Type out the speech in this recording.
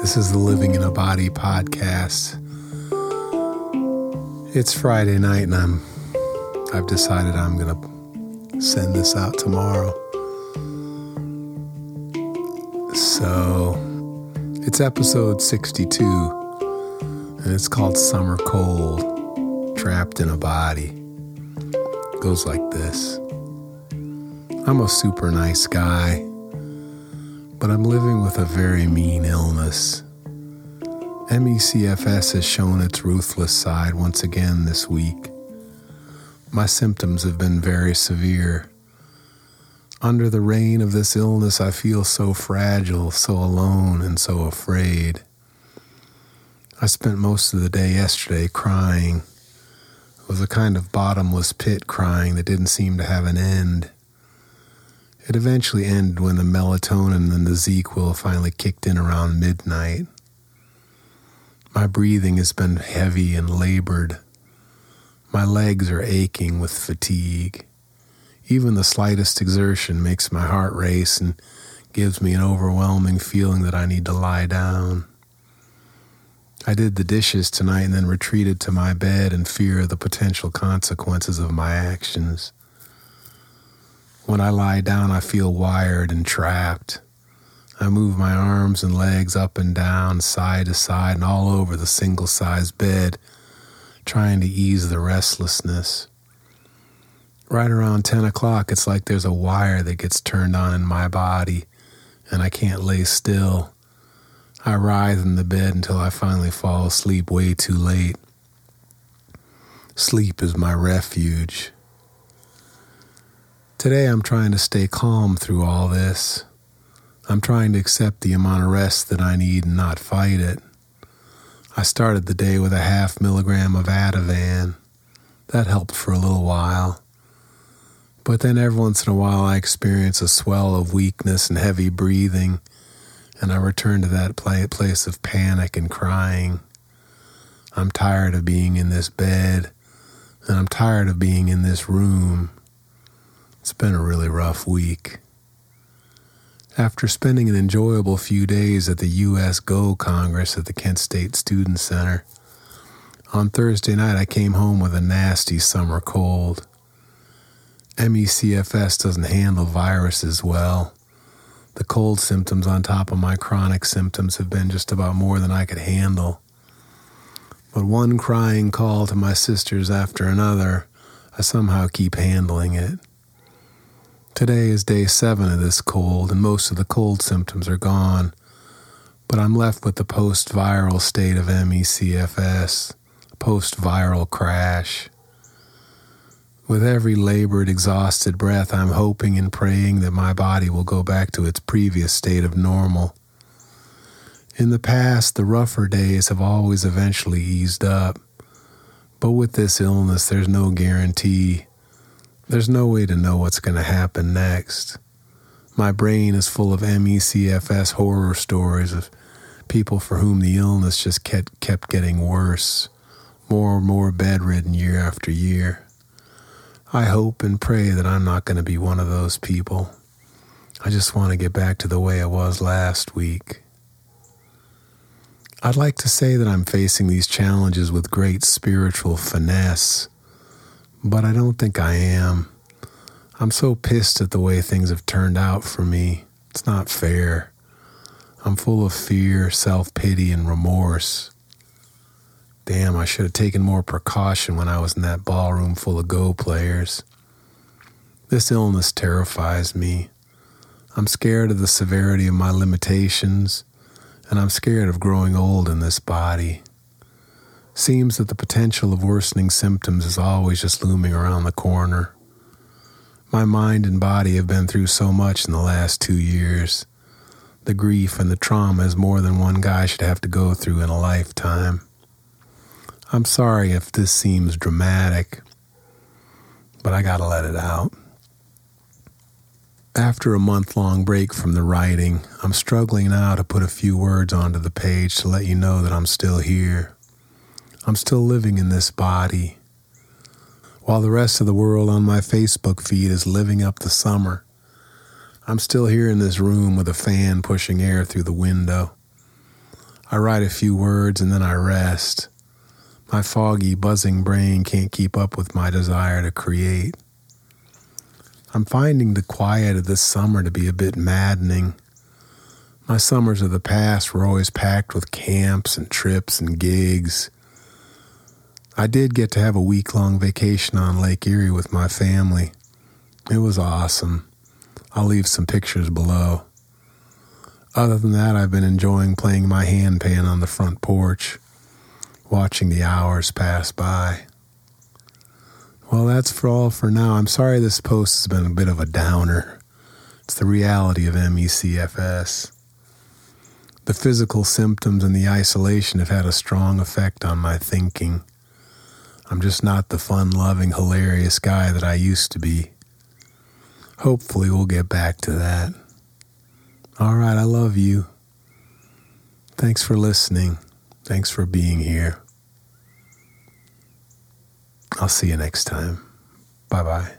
This is the Living in a Body podcast. It's Friday night and I've decided I'm going to send this out tomorrow. So it's episode 62 and it's called Summer Cold, Trapped in a Body. It goes like this. I'm a super nice guy, but I'm living with a very mean illness. ME/CFS has shown its ruthless side once again this week. My symptoms have been very severe. Under the reign of this illness, I feel so fragile, so alone, and so afraid. I spent most of the day yesterday crying. It was a kind of bottomless pit crying that didn't seem to have an end. It eventually ended when the melatonin and the ZzzQuil finally kicked in around midnight. My breathing has been heavy and labored. My legs are aching with fatigue. Even the slightest exertion makes my heart race and gives me an overwhelming feeling that I need to lie down. I did the dishes tonight and then retreated to my bed in fear of the potential consequences of my actions. When I lie down, I feel wired and trapped. I move my arms and legs up and down, side to side, and all over the single-size bed, trying to ease the restlessness. Right around 10 o'clock, it's like there's a wire that gets turned on in my body, and I can't lay still. I writhe in the bed until I finally fall asleep way too late. Sleep is my refuge. Today I'm trying to stay calm through all this. I'm trying to accept the amount of rest that I need and not fight it. I started the day with a 0.5 milligram of Ativan. That helped for a little while. But then every once in a while I experience a swell of weakness and heavy breathing, and I return to that place of panic and crying. I'm tired of being in this bed, and I'm tired of being in this room. It's been a really rough week. After spending an enjoyable few days at the US Go Congress at the Kent State Student Center, on Thursday night I came home with a nasty summer cold. ME/CFS doesn't handle viruses well. The cold symptoms on top of my chronic symptoms have been just about more than I could handle. But one crying call to my sisters after another, I somehow keep handling it. Today is day 7 of this cold, and most of the cold symptoms are gone, but I'm left with the post-viral state of ME/CFS, post-viral crash. With every labored, exhausted breath, I'm hoping and praying that my body will go back to its previous state of normal. In the past, the rougher days have always eventually eased up, but with this illness, there's no guarantee. There's no way to know what's going to happen next. My brain is full of ME/CFS horror stories of people for whom the illness just kept getting worse, more and more bedridden year after year. I hope and pray that I'm not going to be one of those people. I just want to get back to the way it was last week. I'd like to say that I'm facing these challenges with great spiritual finesse, but I don't think I am. I'm so pissed at the way things have turned out for me. It's not fair. I'm full of fear, self-pity, and remorse. Damn, I should have taken more precaution when I was in that ballroom full of Go players. This illness terrifies me. I'm scared of the severity of my limitations, and I'm scared of growing old in this body. Seems that the potential of worsening symptoms is always just looming around the corner. My mind and body have been through so much in the last 2 years. The grief and the trauma is more than one guy should have to go through in a lifetime. I'm sorry if this seems dramatic, but I gotta let it out. After a month-long break from the writing, I'm struggling now to put a few words onto the page to let you know that I'm still here. I'm still living in this body. While the rest of the world on my Facebook feed is living up the summer, I'm still here in this room with a fan pushing air through the window. I write a few words and then I rest. My foggy, buzzing brain can't keep up with my desire to create. I'm finding the quiet of this summer to be a bit maddening. My summers of the past were always packed with camps and trips and gigs. I did get to have a week-long vacation on Lake Erie with my family. It was awesome. I'll leave some pictures below. Other than that, I've been enjoying playing my handpan on the front porch, watching the hours pass by. Well, that's for all for now. I'm sorry this post has been a bit of a downer. It's the reality of ME/CFS. The physical symptoms and the isolation have had a strong effect on my thinking. I'm just not the fun-loving, hilarious guy that I used to be. Hopefully, we'll get back to that. All right, I love you. Thanks for listening. Thanks for being here. I'll see you next time. Bye-bye.